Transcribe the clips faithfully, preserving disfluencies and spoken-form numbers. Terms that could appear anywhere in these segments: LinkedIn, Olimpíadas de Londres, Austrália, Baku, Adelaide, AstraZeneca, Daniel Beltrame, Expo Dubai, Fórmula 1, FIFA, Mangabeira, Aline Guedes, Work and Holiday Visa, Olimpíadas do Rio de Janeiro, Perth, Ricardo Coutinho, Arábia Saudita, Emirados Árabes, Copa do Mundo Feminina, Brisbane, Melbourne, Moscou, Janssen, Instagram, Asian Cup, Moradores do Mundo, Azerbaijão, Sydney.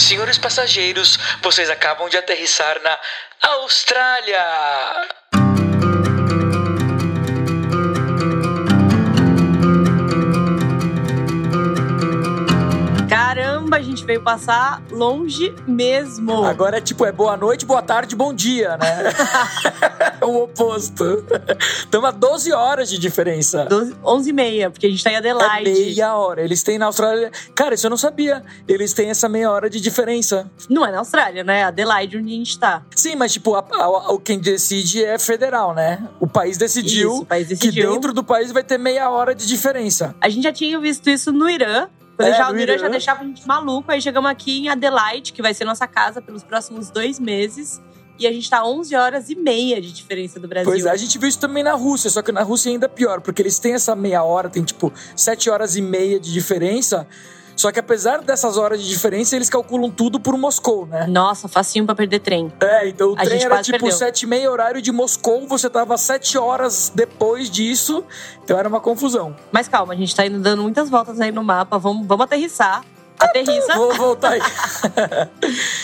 Senhores passageiros, vocês acabam de aterrissar na Austrália! Caramba, a gente veio passar longe mesmo. Agora é tipo, é boa noite, boa tarde, bom dia, né? O oposto. Estamos a doze horas de diferença. onze e meia, porque a gente tá em Adelaide. É meia hora. Eles têm na Austrália... Cara, isso eu não sabia. Eles têm essa meia hora de diferença. Não é na Austrália, né? Adelaide, onde a gente tá. Sim, mas tipo, a, a, a, quem decide é federal, né? O país decidiu isso, o país decidiu que dentro do país vai ter meia hora de diferença. A gente já tinha visto isso no Irã. É, já, o Irã já deixava a gente maluco. Aí chegamos aqui em Adelaide, que vai ser nossa casa pelos próximos dois meses. E a gente tá onze horas e meia de diferença do Brasil. Pois é, a gente viu isso também na Rússia, só que na Rússia é ainda pior, porque eles têm essa meia hora, tem tipo sete horas e meia de diferença. Só que apesar dessas horas de diferença, eles calculam tudo por Moscou, né? Nossa, facinho pra perder trem. É, então o a trem era tipo sete e meia horário de Moscou, você tava sete horas depois disso, então era uma confusão. Mas calma, a gente tá indo dando muitas voltas aí no mapa, vamos, vamos aterrissar. Aterrissa. Vou voltar aí.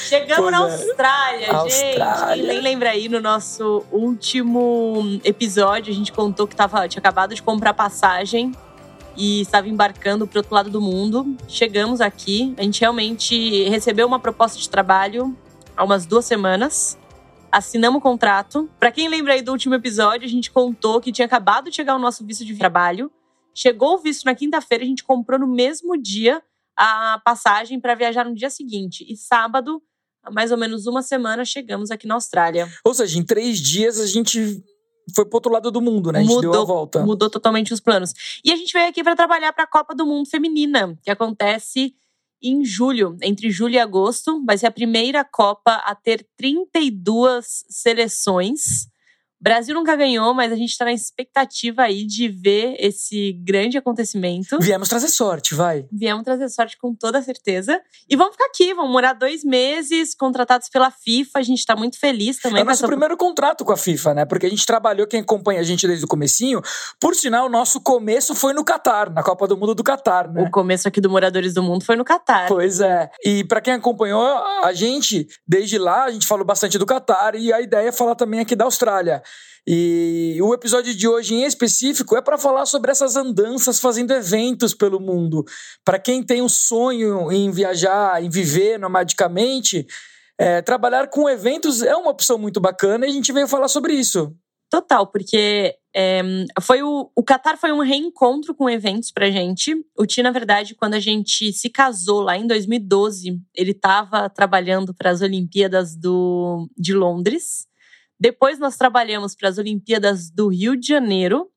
Chegamos na Austrália, Austrália, gente. Quem nem lembra aí, no nosso último episódio, a gente contou que tava, tinha acabado de comprar passagem e estava embarcando pro outro lado do mundo. Chegamos aqui, a gente realmente recebeu uma proposta de trabalho há umas duas semanas. Assinamos o contrato. Pra quem lembra aí do último episódio, a gente contou que tinha acabado de chegar o nosso visto de trabalho. Chegou o visto na quinta-feira, a gente comprou no mesmo dia a passagem para viajar no dia seguinte. E sábado, há mais ou menos uma semana, chegamos aqui na Austrália. Ou seja, em três dias a gente foi pro outro lado do mundo, né? A gente mudou, deu a volta. Mudou totalmente os planos. E a gente veio aqui para trabalhar para a Copa do Mundo Feminina, que acontece em julho. Entre julho e agosto, vai ser a primeira Copa a ter trinta e duas seleções. O Brasil nunca ganhou, mas a gente está na expectativa aí de ver esse grande acontecimento. Viemos trazer sorte, vai. Viemos trazer sorte com toda certeza. E vamos ficar aqui, vamos morar dois meses, contratados pela FIFA. A gente está muito feliz também. É o nosso essa... primeiro contrato com a FIFA, né? Porque a gente trabalhou, quem acompanha a gente desde o comecinho. Por sinal, o nosso começo foi no Catar, na Copa do Mundo do Catar, né? O começo aqui do Moradores do Mundo foi no Catar. Pois é. E para quem acompanhou a gente, desde lá, a gente falou bastante do Catar. E a ideia é falar também aqui da Austrália. E o episódio de hoje em específico é para falar sobre essas andanças fazendo eventos pelo mundo. Para quem tem um sonho em viajar, em viver nomadicamente, é, trabalhar com eventos é uma opção muito bacana e a gente veio falar sobre isso. Total, porque é, foi o, o Catar foi um reencontro com eventos pra gente. O Ti, na verdade, quando a gente se casou lá em dois mil e doze, ele estava trabalhando para as Olimpíadas do, de Londres. Depois nós trabalhamos para as Olimpíadas do Rio de Janeiro.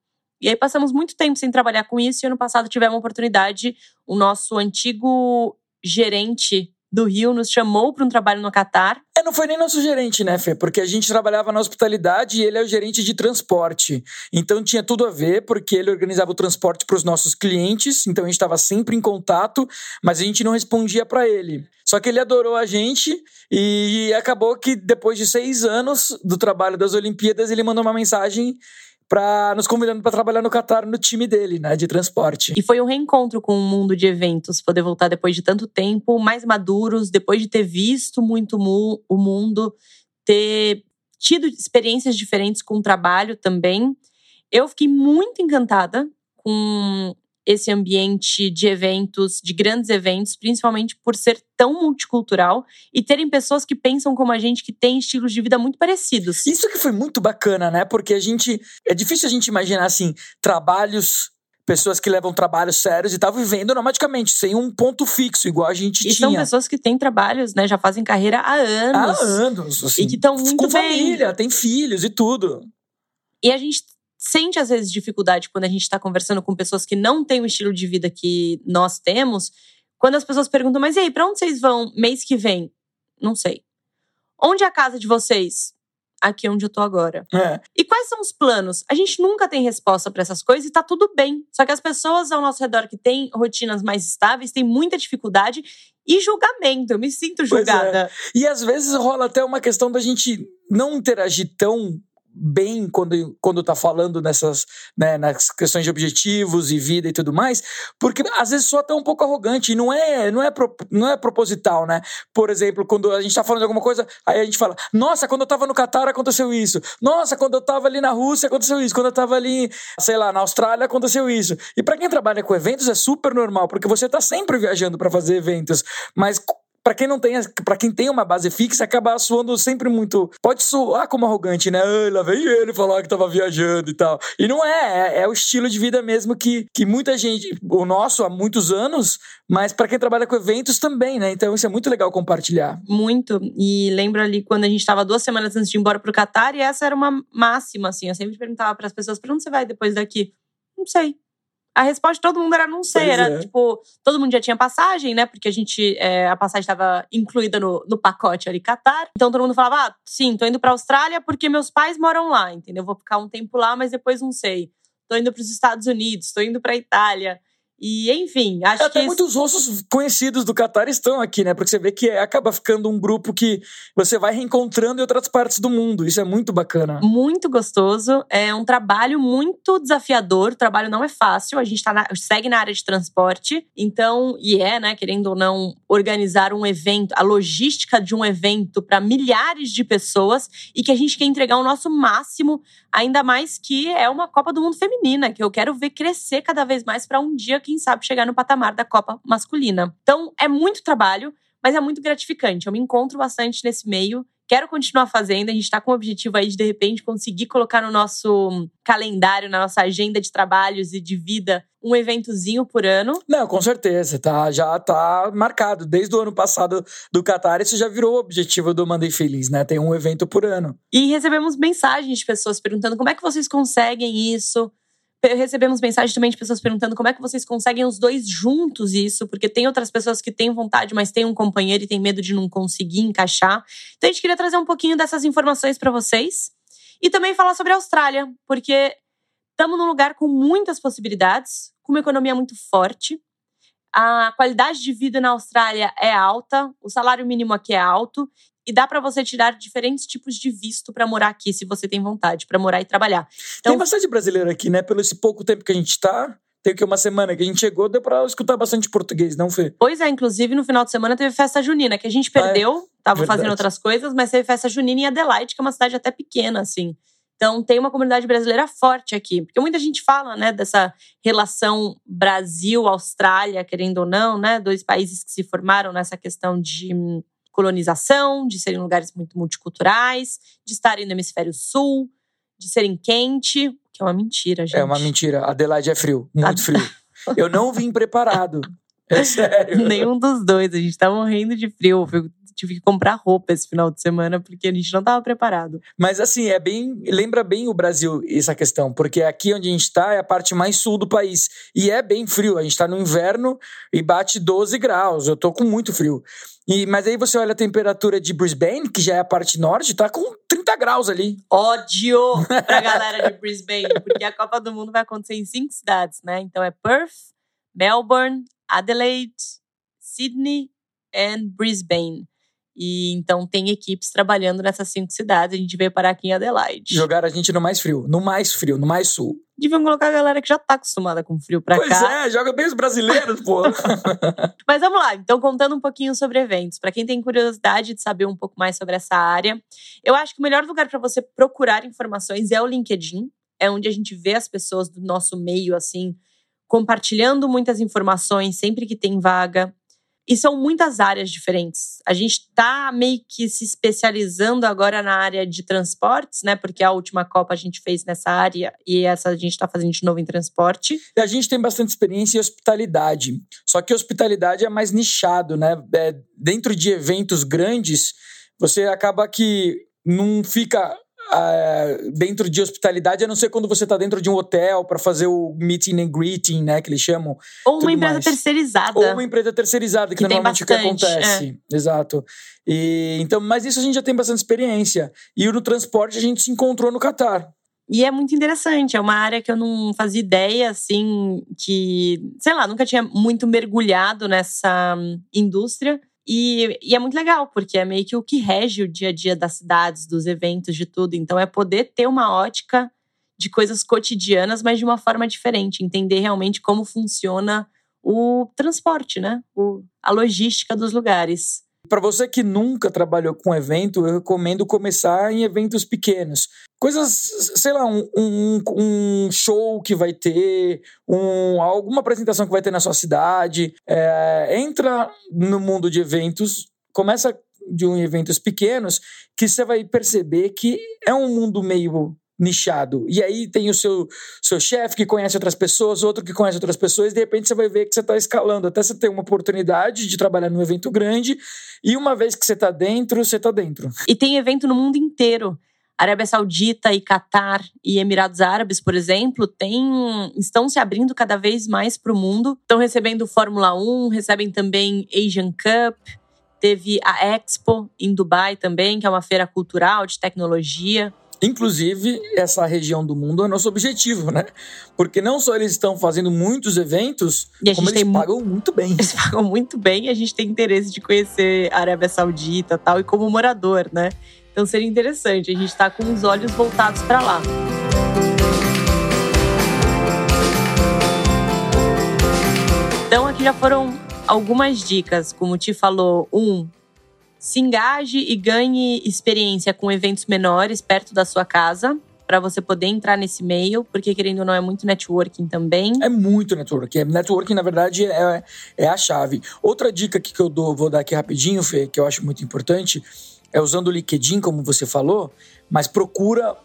E aí passamos muito tempo sem trabalhar com isso. E ano passado tivemos a oportunidade. O nosso antigo gerente do Rio nos chamou para um trabalho no Catar. É, não foi nem nosso gerente, né, Fê? Porque a gente trabalhava na hospitalidade e ele é o gerente de transporte. Então tinha tudo a ver, porque ele organizava o transporte para os nossos clientes. Então a gente estava sempre em contato, mas a gente não respondia para ele. Só que ele adorou a gente e acabou que depois de seis anos do trabalho das Olimpíadas, ele mandou uma mensagem pra, nos convidando para trabalhar no Catar, no time dele, né, de transporte. E foi um reencontro com o mundo de eventos, poder voltar depois de tanto tempo, mais maduros, depois de ter visto muito mu- o mundo, ter tido experiências diferentes com o trabalho também. Eu fiquei muito encantada com esse ambiente de eventos, de grandes eventos, principalmente por ser tão multicultural e terem pessoas que pensam como a gente, que têm estilos de vida muito parecidos. Isso que foi muito bacana, né? Porque a gente... É difícil a gente imaginar, assim, trabalhos... Pessoas que levam trabalhos sérios e tal, vivendo nomadicamente, sem um ponto fixo, igual a gente tinha. E são pessoas que têm trabalhos, né? Já fazem carreira há anos. Há anos, assim. E que estão muito bem. Com família, têm filhos e tudo. E a gente... sente às vezes dificuldade quando a gente está conversando com pessoas que não têm o estilo de vida que nós temos, quando as pessoas perguntam, mas e aí, para onde vocês vão mês que vem? Não sei. Onde é a casa de vocês? Aqui onde eu tô agora. É. E quais são os planos? A gente nunca tem resposta para essas coisas e tá tudo bem. Só que as pessoas ao nosso redor que têm rotinas mais estáveis têm muita dificuldade e julgamento. Eu me sinto julgada. Pois é. E às vezes rola até uma questão da gente não interagir tão bem quando, quando tá falando nessas, né, nas questões de objetivos e vida e tudo mais, porque às vezes soa até um pouco arrogante, e não é, não é, pro, não é proposital, né? Por exemplo, quando a gente tá falando de alguma coisa, aí a gente fala, nossa, quando eu tava no Catar aconteceu isso, nossa, quando eu tava ali na Rússia aconteceu isso, quando eu tava ali, sei lá, na Austrália aconteceu isso. E pra quem trabalha com eventos é super normal, porque você tá sempre viajando pra fazer eventos, mas... Pra quem, não tem, pra quem tem uma base fixa, acaba soando sempre muito... Pode soar como arrogante, né? Ah, lá vem ele falar que tava viajando e tal. E não é. É, é o estilo de vida mesmo que, que muita gente... O nosso há muitos anos, mas pra quem trabalha com eventos também, né? Então isso é muito legal compartilhar. Muito. E lembro ali quando a gente tava duas semanas antes de ir embora pro Catar, e essa era uma máxima, assim. Eu sempre perguntava pras pessoas, pra onde você vai depois daqui? Não sei. A resposta de todo mundo era não sei, pois era é. Tipo, todo mundo já tinha passagem, né? Porque a gente, é, a passagem estava incluída no, no pacote ali, Catar. Então todo mundo falava, ah, sim, tô indo pra Austrália porque meus pais moram lá, entendeu? Vou ficar um tempo lá, mas depois não sei. Tô indo pros Estados Unidos, tô indo pra Itália. E enfim, acho Até que... Até muitos esse... rostos conhecidos do Catar estão aqui, né? Porque você vê que acaba ficando um grupo que você vai reencontrando em outras partes do mundo. Isso é muito bacana. Muito gostoso. É um trabalho muito desafiador. O trabalho não é fácil. A gente tá na... segue na área de transporte. Então, e é, né? Querendo ou não, organizar um evento, a logística de um evento para milhares de pessoas e que a gente quer entregar o nosso máximo, ainda mais que é uma Copa do Mundo Feminina, que eu quero ver crescer cada vez mais para um dia quem sabe chegar no patamar da Copa masculina. Então, é muito trabalho, mas é muito gratificante. Eu me encontro bastante nesse meio. Quero continuar fazendo. A gente está com o objetivo aí de, de repente, conseguir colocar no nosso calendário, na nossa agenda de trabalhos e de vida, um eventozinho por ano. Não, com certeza. Tá, já tá marcado. Desde o ano passado do Catar, isso já virou o objetivo do Mandei Feliz, né? Tem um evento por ano. E recebemos mensagens de pessoas perguntando como é que vocês conseguem isso. Recebemos mensagens também de pessoas perguntando como é que vocês conseguem os dois juntos isso, porque tem outras pessoas que têm vontade, mas tem um companheiro e tem medo de não conseguir encaixar. Então a gente queria trazer um pouquinho dessas informações para vocês e também falar sobre a Austrália, porque estamos num lugar com muitas possibilidades, com uma economia muito forte, a qualidade de vida na Austrália é alta, o salário mínimo aqui é alto e dá para você tirar diferentes tipos de visto para morar aqui, se você tem vontade, para morar e trabalhar. Então, tem bastante brasileiro aqui, né? Pelo esse pouco tempo que a gente tá, tem que uma semana que a gente chegou, deu para escutar bastante português, não, Fê? Pois é, inclusive no final de semana teve festa junina, que a gente perdeu, ah, tava verdade. Fazendo outras coisas, mas teve festa junina em Adelaide, que é uma cidade até pequena, assim. Então tem uma comunidade brasileira forte aqui, porque muita gente fala, né, dessa relação Brasil-Austrália, querendo ou não, né? Dois países que se formaram nessa questão de... colonização, de serem lugares muito multiculturais, de estarem no hemisfério sul, de serem quente, que é uma mentira, gente. É uma mentira. Adelaide é frio, muito frio. Eu não vim preparado, é sério. Nenhum dos dois, a gente tá morrendo de frio. Eu tive que comprar roupa esse final de semana porque a gente não tava preparado. Mas assim, é bem, lembra bem o Brasil essa questão, porque aqui onde a gente tá é a parte mais sul do país e é bem frio. A gente tá no inverno e bate doze graus, eu tô com muito frio. E, mas aí você olha a temperatura de Brisbane, que já é a parte norte, tá com trinta graus ali. Ódio pra galera de Brisbane, porque a Copa do Mundo vai acontecer em cinco cidades, né? Então é Perth, Melbourne, Adelaide, Sydney e Brisbane. E então tem equipes trabalhando nessas cinco cidades, a gente veio parar aqui em Adelaide. Jogaram a gente no mais frio, no mais frio, no mais sul. Deviam colocar a galera que já tá acostumada com frio pra pois cá. Pois é, joga bem os brasileiros, pô. Mas vamos lá, então contando um pouquinho sobre eventos. Pra quem tem curiosidade de saber um pouco mais sobre essa área, eu acho que o melhor lugar pra você procurar informações é o LinkedIn. É onde a gente vê as pessoas do nosso meio, assim, compartilhando muitas informações sempre que tem vaga. E são muitas áreas diferentes. A gente tá meio que se especializando agora na área de transportes, né? Porque a última Copa a gente fez nessa área e essa a gente tá fazendo de novo em transporte. E a gente tem bastante experiência em hospitalidade. Só que hospitalidade é mais nichado, né? É, dentro de eventos grandes, você acaba que não fica... Uh, dentro de hospitalidade, a não ser quando você tá dentro de um hotel para fazer o meeting and greeting, né, que eles chamam. Ou uma empresa mais. terceirizada. Ou uma empresa terceirizada, que, que normalmente tem bastante, o que acontece. É. Exato. E, então, mas isso a gente já tem bastante experiência. E no transporte a gente se encontrou no Catar. E é muito interessante, é uma área que eu não fazia ideia, assim, que, sei lá, nunca tinha muito mergulhado nessa indústria. E, e é muito legal, porque é meio que o que rege o dia a dia das cidades, dos eventos, de tudo. Então é poder ter uma ótica de coisas cotidianas, mas de uma forma diferente. Entender realmente como funciona o transporte, né? O, a logística dos lugares. Para você que nunca trabalhou com evento, eu recomendo começar em eventos pequenos. Coisas, sei lá, um, um, um show que vai ter, um, alguma apresentação que vai ter na sua cidade. É, entra no mundo de eventos, começa de um, eventos pequenos, que você vai perceber que é um mundo meio nichado. E aí tem o seu, seu chefe que conhece outras pessoas, outro que conhece outras pessoas, e de repente você vai ver que você está escalando, até você ter uma oportunidade de trabalhar num evento grande, e uma vez que você está dentro, você está dentro. E tem evento no mundo inteiro. Arábia Saudita e Catar e Emirados Árabes, por exemplo, tem, estão se abrindo cada vez mais para o mundo. Estão recebendo Fórmula um, recebem também Asian Cup, teve a Expo em Dubai também, que é uma feira cultural de tecnologia. Inclusive, essa região do mundo é nosso objetivo, né? Porque não só eles estão fazendo muitos eventos, como eles pagam muito bem. Eles pagam muito bem e a gente tem interesse de conhecer a Arábia Saudita e tal, e como morador, né? Então seria interessante, a gente está com os olhos voltados para lá. Então aqui já foram algumas dicas, como o Ti falou. Um, se engaje e ganhe experiência com eventos menores perto da sua casa, para você poder entrar nesse meio, porque querendo ou não é muito networking também. É muito networking. Networking, na verdade, é, é a chave. Outra dica que eu dou, vou dar aqui rapidinho, Fê, que eu acho muito importante, é usando o LinkedIn, como você falou, mas procura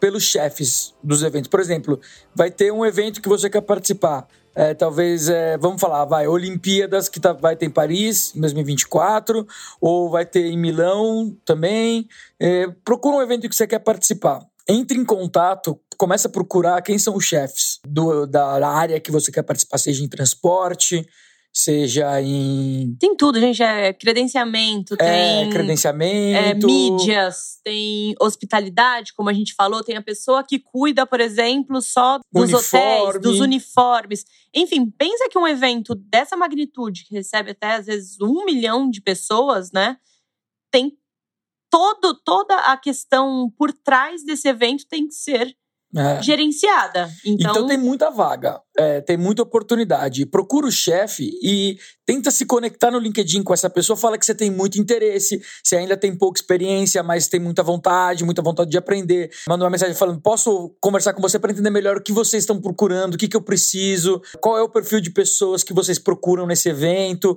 pelos chefes dos eventos. Por exemplo, vai ter um evento que você quer participar. É, talvez, é, vamos falar, vai, Olimpíadas, que tá, vai ter em Paris, em dois mil e vinte e quatro, ou vai ter em Milão também. É, procura um evento que você quer participar. Entre em contato, começa a procurar quem são os chefes do, da, da área que você quer participar, seja em transporte, seja em... Tem tudo, gente, é credenciamento, é, tem... credenciamento... É, mídias, tem hospitalidade, como a gente falou, tem a pessoa que cuida, por exemplo, só dos Uniforme. hotéis, dos uniformes. Enfim, pensa que um evento dessa magnitude, que recebe até, às vezes, um milhão de pessoas, né, tem todo, toda a questão por trás desse evento tem que ser... É. gerenciada. Então... então tem muita vaga, é, tem muita oportunidade. Procura o chefe e tenta se conectar no LinkedIn com essa pessoa. Fala que você tem muito interesse, você ainda tem pouca experiência, mas tem muita vontade, muita vontade de aprender. Manda uma mensagem falando, posso conversar com você para entender melhor o que vocês estão procurando, o que, que eu preciso, qual é o perfil de pessoas que vocês procuram nesse evento.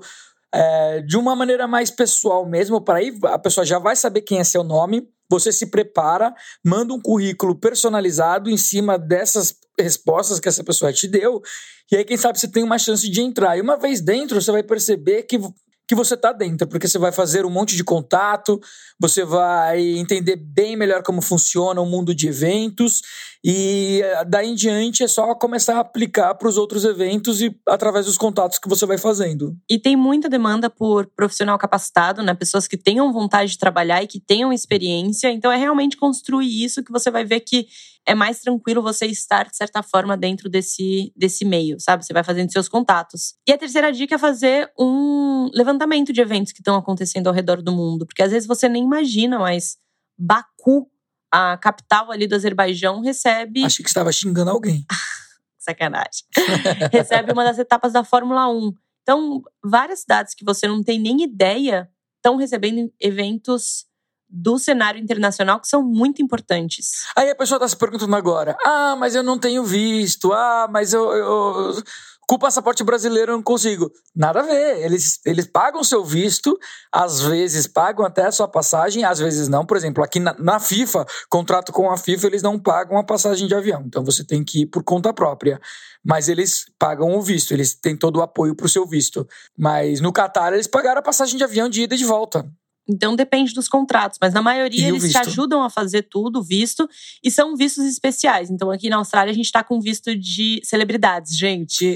É, de uma maneira mais pessoal mesmo, para aí a pessoa já vai saber quem é seu nome. Você se prepara, manda um currículo personalizado em cima dessas respostas que essa pessoa te deu, e aí quem sabe você tem uma chance de entrar. E uma vez dentro, você vai perceber que, que você está dentro, porque você vai fazer um monte de contato, você vai entender bem melhor como funciona o mundo de eventos, e daí em diante é só começar a aplicar para os outros eventos e através dos contatos que você vai fazendo. E tem muita demanda por profissional capacitado, né? Pessoas que tenham vontade de trabalhar e que tenham experiência. Então é realmente construir isso que você vai ver que é mais tranquilo você estar, de certa forma, dentro desse, desse meio, sabe? Você vai fazendo seus contatos. E a terceira dica é fazer um levantamento de eventos que estão acontecendo ao redor do mundo, porque às vezes você nem imagina, mas Baku, a capital ali do Azerbaijão, recebe... Achei que você estava xingando alguém. Sacanagem. Recebe uma das etapas da Fórmula um. Então, várias cidades que você não tem nem ideia estão recebendo eventos do cenário internacional que são muito importantes. Aí a pessoa está se perguntando agora, ah, mas eu não tenho visto, ah, mas eu... eu... com o passaporte brasileiro eu não consigo. Nada a ver. Eles, eles pagam o seu visto, às vezes pagam até a sua passagem, às vezes não. Por exemplo, aqui na, na FIFA, contrato com a FIFA, eles não pagam a passagem de avião. Então você tem que ir por conta própria. Mas eles pagam o visto, eles têm todo o apoio para o seu visto. Mas no Catar eles pagaram a passagem de avião de ida e de volta. Então depende dos contratos, mas na maioria eles te ajudam a fazer tudo, visto, e são vistos especiais. Então aqui na Austrália a gente tá com visto de celebridades, gente.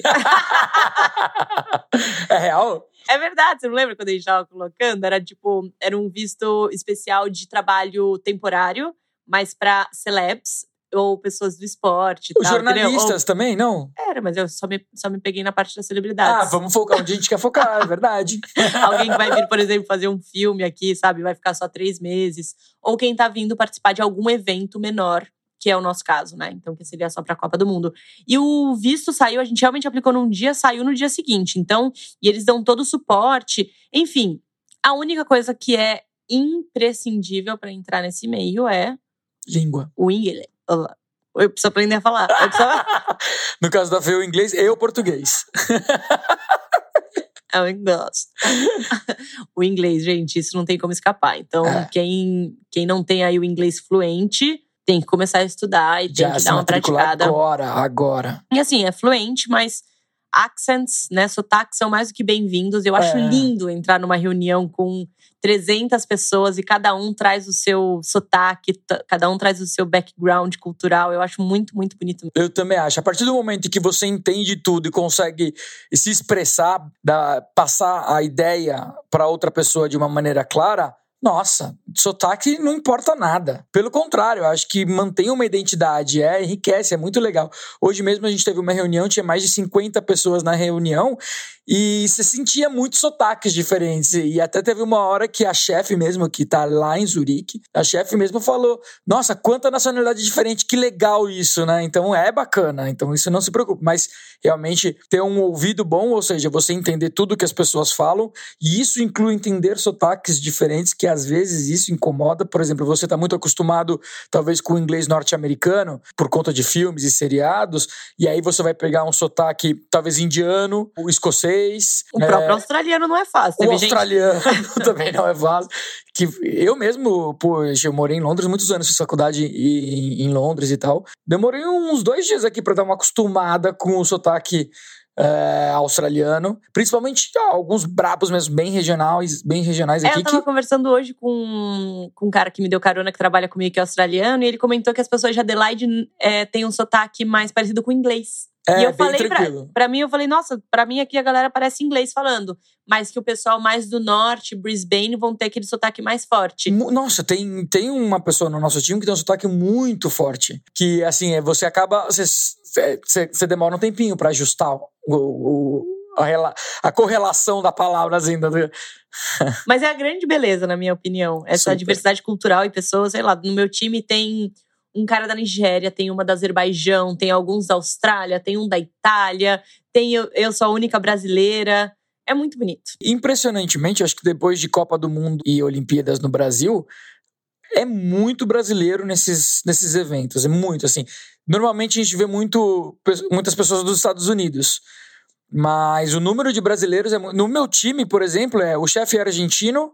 É real? É verdade, você não lembra quando a gente tava colocando? Era tipo, era um visto especial de trabalho temporário, mas pra celebs. ou pessoas do esporte. Os tal, jornalistas ou... também, não? Era, mas eu só me, só me peguei na parte das celebridades. Ah, vamos focar onde a gente quer focar, é verdade. Alguém que vai vir, por exemplo, fazer um filme aqui, sabe? Vai ficar só três meses. Ou quem tá vindo participar de algum evento menor, que é o nosso caso, né? Então, que seria só para a Copa do Mundo. E o visto saiu, a gente realmente aplicou num dia, saiu no dia seguinte. Então, e eles dão todo o suporte. Enfim, a única coisa que é imprescindível para entrar nesse meio é... língua. O inglês. Eu preciso aprender a falar. Preciso... No caso da Fê, o inglês e o português. É o inglês. O inglês, gente, isso não tem como escapar. Então, é. quem, quem não tem aí o inglês fluente... tem que começar a estudar e tem Já, que dar uma praticada. Agora, agora. E assim, é fluente, mas accents, né, sotaques são mais do que bem-vindos. Eu acho é. lindo entrar numa reunião com trezentas pessoas e cada um traz o seu sotaque, t- cada um traz o seu background cultural. Eu acho muito, muito bonito. Eu também acho. A partir do momento que você entende tudo e consegue se expressar, da, passar a ideia para outra pessoa de uma maneira clara, nossa, sotaque não importa nada. Pelo contrário, eu acho que mantém uma identidade, é, enriquece, é muito legal. Hoje mesmo a gente teve uma reunião, tinha mais de cinquenta pessoas na reunião e você sentia muitos sotaques diferentes. E até teve uma hora que a chefe mesmo, que tá lá em Zurique, a chefe mesmo falou, nossa, quanta nacionalidade diferente, que legal isso, né? Então é bacana, então isso não se preocupe. Mas realmente ter um ouvido bom, ou seja, você entender tudo que as pessoas falam, e isso inclui entender sotaques diferentes, que às vezes isso incomoda. Por exemplo, você está muito acostumado talvez com o inglês norte-americano por conta de filmes e seriados, e aí você vai pegar um sotaque talvez indiano, o escocês, o é... próprio australiano não é fácil. O australiano gente... também não é fácil. Que eu mesmo, poxa, eu morei em Londres muitos anos, fiz faculdade em Londres e tal, demorei uns dois dias aqui para dar uma acostumada com o sotaque É, australiano, principalmente ó, alguns brabos mesmo, bem regionais, bem regionais aqui. É, eu tava que... conversando hoje com, com um cara que me deu carona, que trabalha comigo, que é australiano, e ele comentou que as pessoas de Adelaide é, têm um sotaque mais parecido com o inglês. É, e eu bem falei pra, pra mim, eu falei, nossa, pra mim aqui a galera parece inglês falando, mas que o pessoal mais do norte, Brisbane, vão ter aquele sotaque mais forte. Nossa, tem, tem uma pessoa no nosso time que tem um sotaque muito forte, que assim, você acaba, você, você, você demora um tempinho pra ajustar o, o, a, a correlação da palavra ainda. Mas é a grande beleza, na minha opinião, essa Super. diversidade cultural e pessoas, sei lá, no meu time tem... um cara da Nigéria, tem uma da Azerbaijão, tem alguns da Austrália, tem um da Itália, tem eu, eu sou a única brasileira. É muito bonito. Impressionantemente, acho que depois de Copa do Mundo e Olimpíadas no Brasil, é muito brasileiro nesses, nesses eventos. É muito, assim. Normalmente a gente vê muito, muitas pessoas dos Estados Unidos. Mas o número de brasileiros... é no meu time, por exemplo, é o chefe argentino,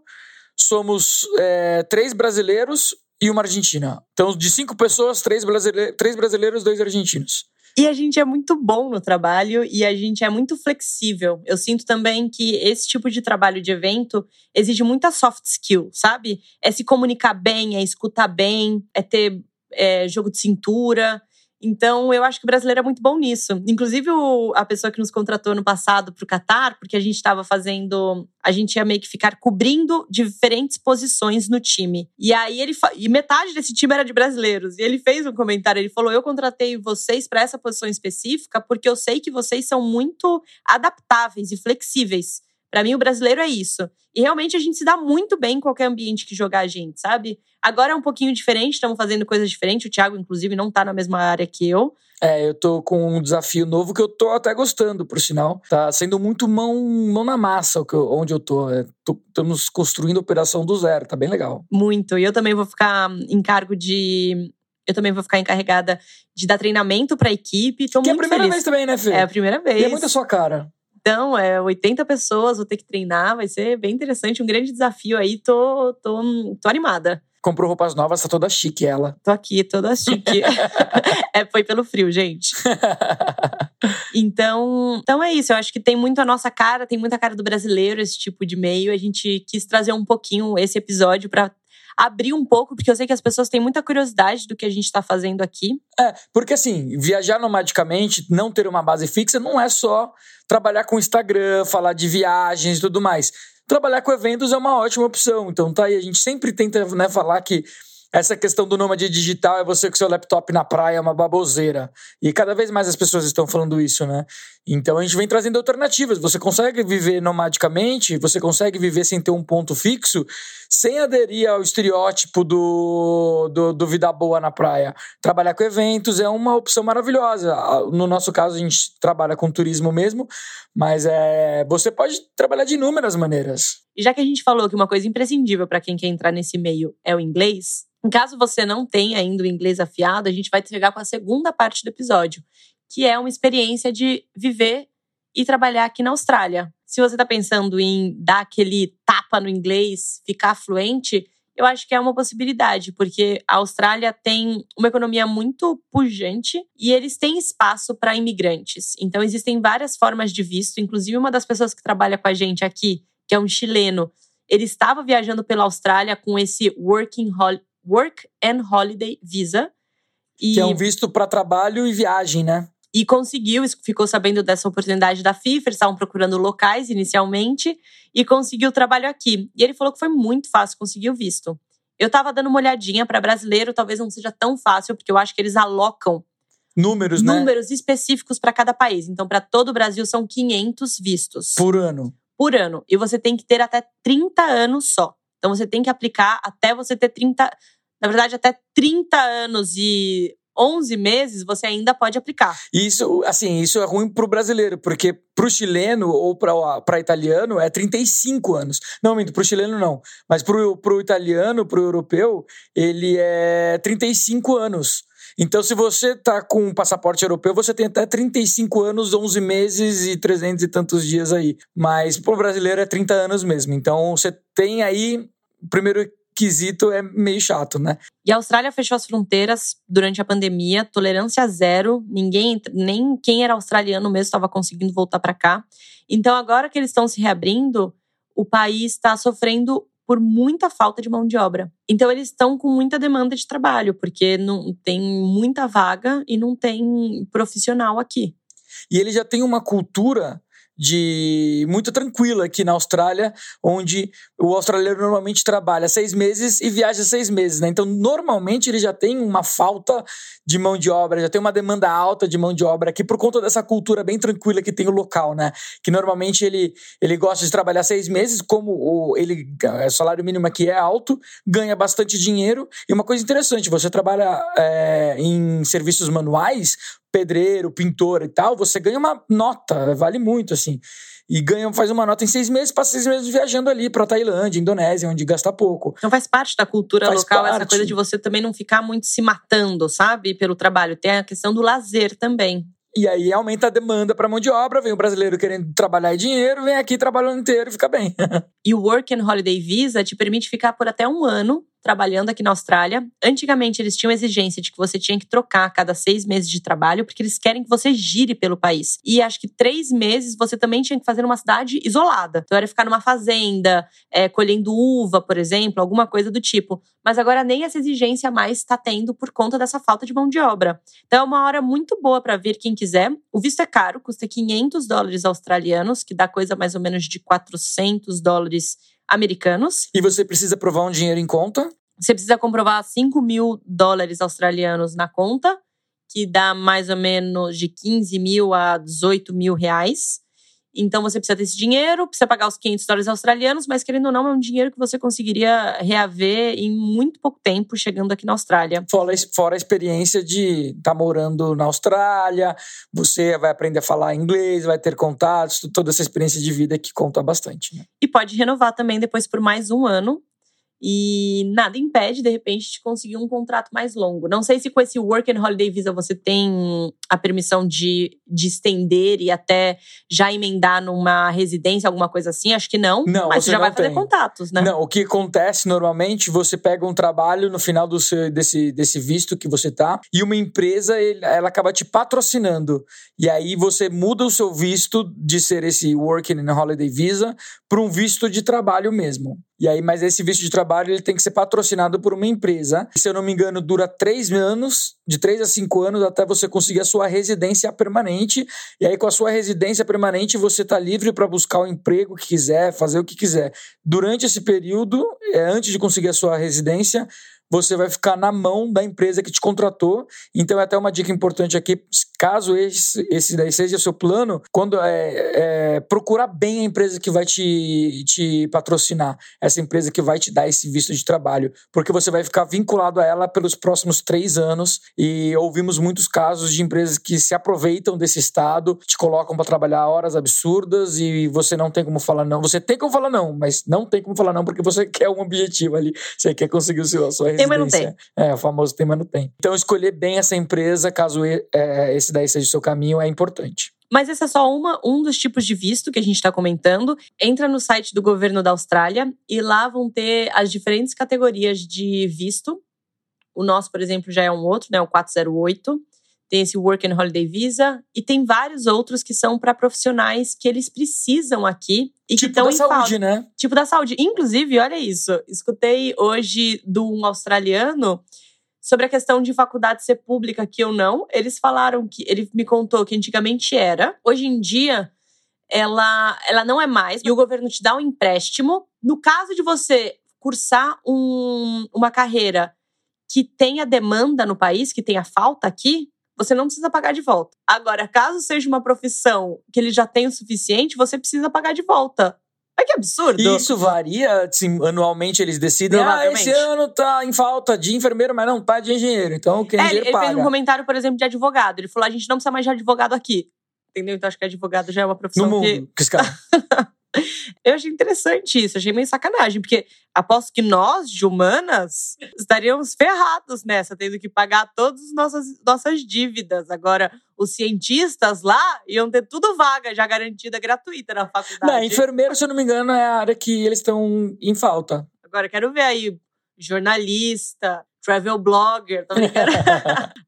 somos é, três brasileiros... e uma argentina. Então, de cinco pessoas, três brasileiros, três brasileiros, dois argentinos. E a gente é muito bom no trabalho e a gente é muito flexível. Eu sinto também que esse tipo de trabalho de evento exige muita soft skill, sabe? É se comunicar bem, é escutar bem, é ter é, jogo de cintura. Então, eu acho que o brasileiro é muito bom nisso. Inclusive, o, a pessoa que nos contratou no passado para o Catar, porque a gente estava fazendo... a gente ia meio que ficar cobrindo diferentes posições no time. E aí, ele fa- e metade desse time era de brasileiros. E ele fez um comentário, ele falou, eu contratei vocês para essa posição específica porque eu sei que vocês são muito adaptáveis e flexíveis. Para mim, o brasileiro é isso. E realmente, a gente se dá muito bem em qualquer ambiente que jogar a gente, sabe? Agora é um pouquinho diferente, estamos fazendo coisas diferentes. O Thiago, inclusive, não tá na mesma área que eu. É, eu tô com um desafio novo que eu tô até gostando, por sinal. Tá sendo muito mão, mão na massa onde eu tô. É, tô. Estamos construindo a operação do zero, tá bem legal. Muito. E eu também vou ficar em cargo de... Eu também vou ficar encarregada de dar treinamento pra equipe. Tô que muito é a primeira feliz. vez também, né, Fê? É a primeira vez. E é muito a sua cara. Então, é oitenta pessoas, vou ter que treinar, vai ser bem interessante, um grande desafio aí, tô, tô, tô animada. Comprou roupas novas, tá toda chique ela. Tô aqui, toda chique. é, foi pelo frio, gente. Então, então é isso, eu acho que tem muito a nossa cara, tem muita cara do brasileiro esse tipo de meio, a gente quis trazer um pouquinho esse episódio pra... abrir um pouco, porque eu sei que as pessoas têm muita curiosidade do que a gente está fazendo aqui. É, porque assim, viajar nomadicamente, não ter uma base fixa, não é só trabalhar com Instagram, falar de viagens e tudo mais. Trabalhar com eventos é uma ótima opção. Então tá aí, a gente sempre tenta, né, falar que Essa questão do nômade digital é você com seu laptop na praia, é uma baboseira. E cada vez mais as pessoas estão falando isso, né? Então a gente vem trazendo alternativas. Você consegue viver nomadicamente, você consegue viver sem ter um ponto fixo, sem aderir ao estereótipo do, do, do vida boa na praia. Trabalhar com eventos é uma opção maravilhosa. No nosso caso, a gente trabalha com turismo mesmo, mas é, você pode trabalhar de inúmeras maneiras. E já que a gente falou que uma coisa imprescindível para quem quer entrar nesse meio é o inglês, caso você não tenha ainda o inglês afiado, a gente vai chegar com a segunda parte do episódio, que é uma experiência de viver e trabalhar aqui na Austrália. Se você está pensando em dar aquele tapa no inglês, ficar fluente, eu acho que é uma possibilidade, porque a Austrália tem uma economia muito pujante e eles têm espaço para imigrantes. Então existem várias formas de visto, inclusive uma das pessoas que trabalha com a gente aqui, que é um chileno, ele estava viajando pela Austrália com esse Working Holiday Work and Holiday Visa. E, que é um visto para trabalho e viagem, né? E conseguiu, ficou sabendo dessa oportunidade da FIFA, eles estavam procurando locais inicialmente, e conseguiu o trabalho aqui. E ele falou que foi muito fácil conseguir o visto. Eu estava dando uma olhadinha, para brasileiro talvez não seja tão fácil, porque eu acho que eles alocam Números, números né? números específicos para cada país. Então, para todo o Brasil, são quinhentos vistos. Por ano. Por ano. E você tem que ter até trinta anos só. Então você tem que aplicar até você ter trinta... Na verdade, até trinta anos e onze meses você ainda pode aplicar. Isso, assim, isso é ruim para o brasileiro, porque para o chileno ou para italiano é trinta e cinco anos. Não, minto, para o chileno não. Mas para o italiano, para o europeu, ele é trinta e cinco anos. Então, se você tá com um passaporte europeu, você tem até trinta e cinco anos, onze meses e trezentos e tantos dias aí. Mas pro brasileiro é trinta anos mesmo. Então, você tem aí... O primeiro quesito é meio chato, né? E a Austrália fechou as fronteiras durante a pandemia. Tolerância zero. Ninguém, nem quem era australiano mesmo estava conseguindo voltar para cá. Então, agora que eles estão se reabrindo, o país está sofrendo... por muita falta de mão de obra. Então eles estão com muita demanda de trabalho, porque não tem muita vaga e não tem profissional aqui. E ele já tem uma cultura de muito tranquila aqui na Austrália, onde o australiano normalmente trabalha seis meses e viaja seis meses, né? Então normalmente ele já tem uma falta de mão de obra, já tem uma demanda alta de mão de obra aqui por conta dessa cultura bem tranquila que tem o local, né? Que normalmente ele, ele gosta de trabalhar seis meses, como o, ele, o salário mínimo aqui é alto, ganha bastante dinheiro. E uma coisa interessante, você trabalha é, em serviços manuais, pedreiro, pintor e tal, você ganha uma nota, vale muito, assim. E ganha, faz uma nota em seis meses, passa seis meses viajando ali pra Tailândia, Indonésia, onde gasta pouco. Então faz parte da cultura faz local parte. Essa coisa de você também não ficar muito se matando, sabe? Pelo trabalho. Tem a questão do lazer também. E aí aumenta a demanda pra mão de obra, vem o brasileiro querendo trabalhar e dinheiro, vem aqui trabalhando inteiro e fica bem. E o Work and Holiday Visa te permite ficar por até um ano trabalhando aqui na Austrália. Antigamente eles tinham a exigência de que você tinha que trocar a cada seis meses de trabalho, porque eles querem que você gire pelo país. E acho que três meses você também tinha que fazer numa cidade isolada. Então era ficar numa fazenda, é, colhendo uva, por exemplo, alguma coisa do tipo. Mas agora nem essa exigência mais está tendo por conta dessa falta de mão de obra. Então é uma hora muito boa para vir quem quiser. O visto é caro, custa quinhentos dólares australianos, que dá coisa mais ou menos de quatrocentos dólares americanos. E você precisa provar um dinheiro em conta? Você precisa comprovar cinco mil dólares australianos na conta, que dá mais ou menos de quinze mil a dezoito mil reais. Então você precisa ter esse dinheiro, precisa pagar os quinhentos dólares australianos, mas querendo ou não, é um dinheiro que você conseguiria reaver em muito pouco tempo chegando aqui na Austrália. Fora, fora a experiência de estar tá morando na Austrália, você vai aprender a falar inglês, vai ter contatos, toda essa experiência de vida que conta bastante, né? E pode renovar também depois por mais um ano. E nada impede, de repente, de conseguir um contrato mais longo. Não sei se com esse Work and Holiday Visa você tem a permissão de, de estender e até já emendar numa residência, alguma coisa assim. Acho que não, não mas você já vai tem. fazer contatos, né? Não, o que acontece normalmente, você pega um trabalho no final do seu, desse, desse visto que você tá e uma empresa, ela acaba te patrocinando. E aí você muda o seu visto de ser esse Work and Holiday Visa para um visto de trabalho mesmo. E aí, mas esse visto de trabalho ele tem que ser patrocinado por uma empresa. Se eu não me engano, dura três anos, de três a cinco anos, até você conseguir a sua residência permanente. E aí, com a sua residência permanente, você está livre para buscar o emprego que quiser, fazer o que quiser. Durante esse período, antes de conseguir a sua residência, você vai ficar na mão da empresa que te contratou. Então é até uma dica importante aqui, caso esse, esse daí seja o seu plano, quando é, é, procurar bem a empresa que vai te, te patrocinar, essa empresa que vai te dar esse visto de trabalho, porque você vai ficar vinculado a ela pelos próximos três anos, e ouvimos muitos casos de empresas que se aproveitam desse estado, te colocam para trabalhar horas absurdas e você não tem como falar não. Você tem como falar não, mas não tem como falar não porque você quer um objetivo ali, você quer conseguir o seu, a sua residência. Tem, mas não tem. É, o famoso tem, mas não tem. Então escolher bem essa empresa, caso é, esse daí seja o seu caminho, é importante. Mas esse é só uma, um dos tipos de visto que a gente está comentando. Entra no site do governo da Austrália e lá vão ter as diferentes categorias de visto. O nosso, por exemplo, já é um outro, né? O quatrocentos e oito. Tem esse Work and Holiday Visa e tem vários outros que são para profissionais que eles precisam aqui. E tipo que estão da em saúde, falta. Né? Tipo da saúde. Inclusive, olha isso. Escutei hoje de um australiano sobre a questão de faculdade ser pública aqui ou não. Eles falaram que... Ele me contou que antigamente era. Hoje em dia, ela, ela não é mais. E o governo te dá um empréstimo. No caso de você cursar um, uma carreira que tenha demanda no país, que tenha falta aqui, você não precisa pagar de volta. Agora, caso seja uma profissão que ele já tem o suficiente, você precisa pagar de volta. Mas que absurdo. Isso varia, assim, anualmente eles decidem, ah, esse ano tá em falta de enfermeiro, mas não tá de engenheiro. Então, quem é engenheiro ele paga. Ele fez um comentário, por exemplo, de advogado. Ele falou, a gente não precisa mais de advogado aqui. Entendeu? Então, acho que advogado já é uma profissão no que... mundo, que esse cara... Eu achei interessante isso, achei meio sacanagem, porque aposto que nós, de humanas, estaríamos ferrados nessa, tendo que pagar todas as nossas, nossas dívidas. Agora, os cientistas lá iam ter tudo vaga, já garantida, gratuita na faculdade. Não, enfermeiro, se eu não me engano, é a área que eles estão em falta. Agora, quero ver aí, jornalista, travel blogger,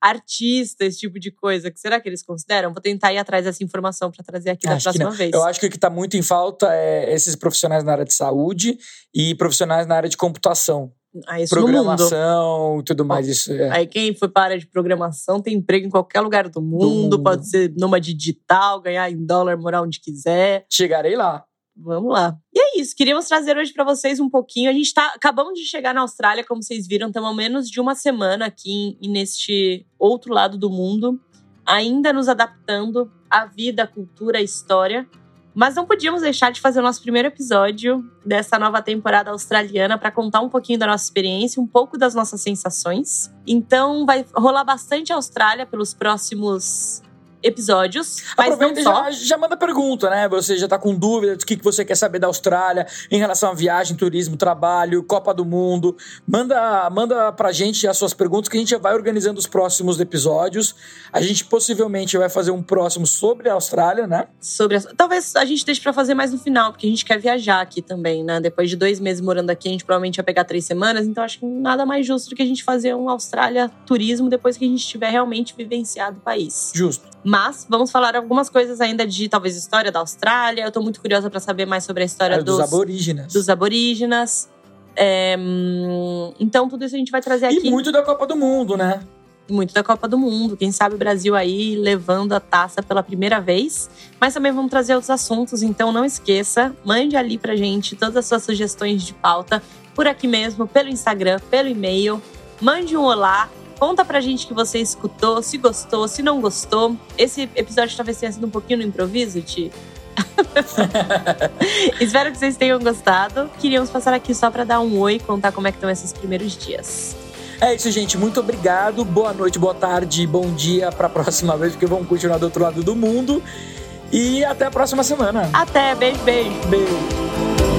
artista, esse tipo de coisa. Será que eles consideram? Vou tentar ir atrás dessa informação para trazer aqui da próxima vez. Eu acho que o que está muito em falta é esses profissionais na área de saúde e profissionais na área de computação. Ah, isso programação e tudo mais. Isso é. Aí quem foi para a área de programação tem emprego em qualquer lugar do mundo, do mundo. Pode ser nômade digital, ganhar em dólar, morar onde quiser. Chegarei lá. Vamos lá. E é isso, queríamos trazer hoje para vocês um pouquinho. A gente tá, acabamos de chegar na Austrália, como vocês viram, estamos há menos de uma semana aqui em, neste outro lado do mundo, ainda nos adaptando à vida, à cultura, à história. Mas não podíamos deixar de fazer o nosso primeiro episódio dessa nova temporada australiana para contar um pouquinho da nossa experiência, um pouco das nossas sensações. Então vai rolar bastante Austrália pelos próximos... episódios, mas aproveita não só. Já, já manda pergunta, né? Você já tá com dúvida do que, que você quer saber da Austrália em relação a viagem, turismo, trabalho, Copa do Mundo. Manda, manda pra gente as suas perguntas que a gente já vai organizando os próximos episódios. A gente possivelmente vai fazer um próximo sobre a Austrália, né? Sobre a... Talvez a gente deixe pra fazer mais no final, porque a gente quer viajar aqui também, né? Depois de dois meses morando aqui, a gente provavelmente vai pegar três semanas, então acho que nada mais justo do que a gente fazer um Austrália turismo depois que a gente tiver realmente vivenciado o país. Justo. Mas vamos falar algumas coisas ainda de, talvez, história da Austrália. Eu tô muito curiosa para saber mais sobre a história é, dos, dos aborígenes. Dos aborígenes. É, então, tudo isso a gente vai trazer e aqui. E muito da Copa do Mundo, né? Muito da Copa do Mundo. Quem sabe o Brasil aí levando a taça pela primeira vez. Mas também vamos trazer outros assuntos. Então, não esqueça. Mande ali pra gente todas as suas sugestões de pauta. Por aqui mesmo, pelo Instagram, pelo e-mail. Mande um olá. Conta pra gente que você escutou, se gostou, se não gostou. Esse episódio talvez tenha sido um pouquinho no improviso, Ti. Espero que vocês tenham gostado. Queríamos passar aqui só pra dar um oi, contar como é que estão esses primeiros dias. É isso, gente. Muito obrigado. Boa noite, boa tarde, bom dia pra próxima vez, porque vamos continuar do outro lado do mundo. E até a próxima semana. Até. Beijo, beijo. Beijo.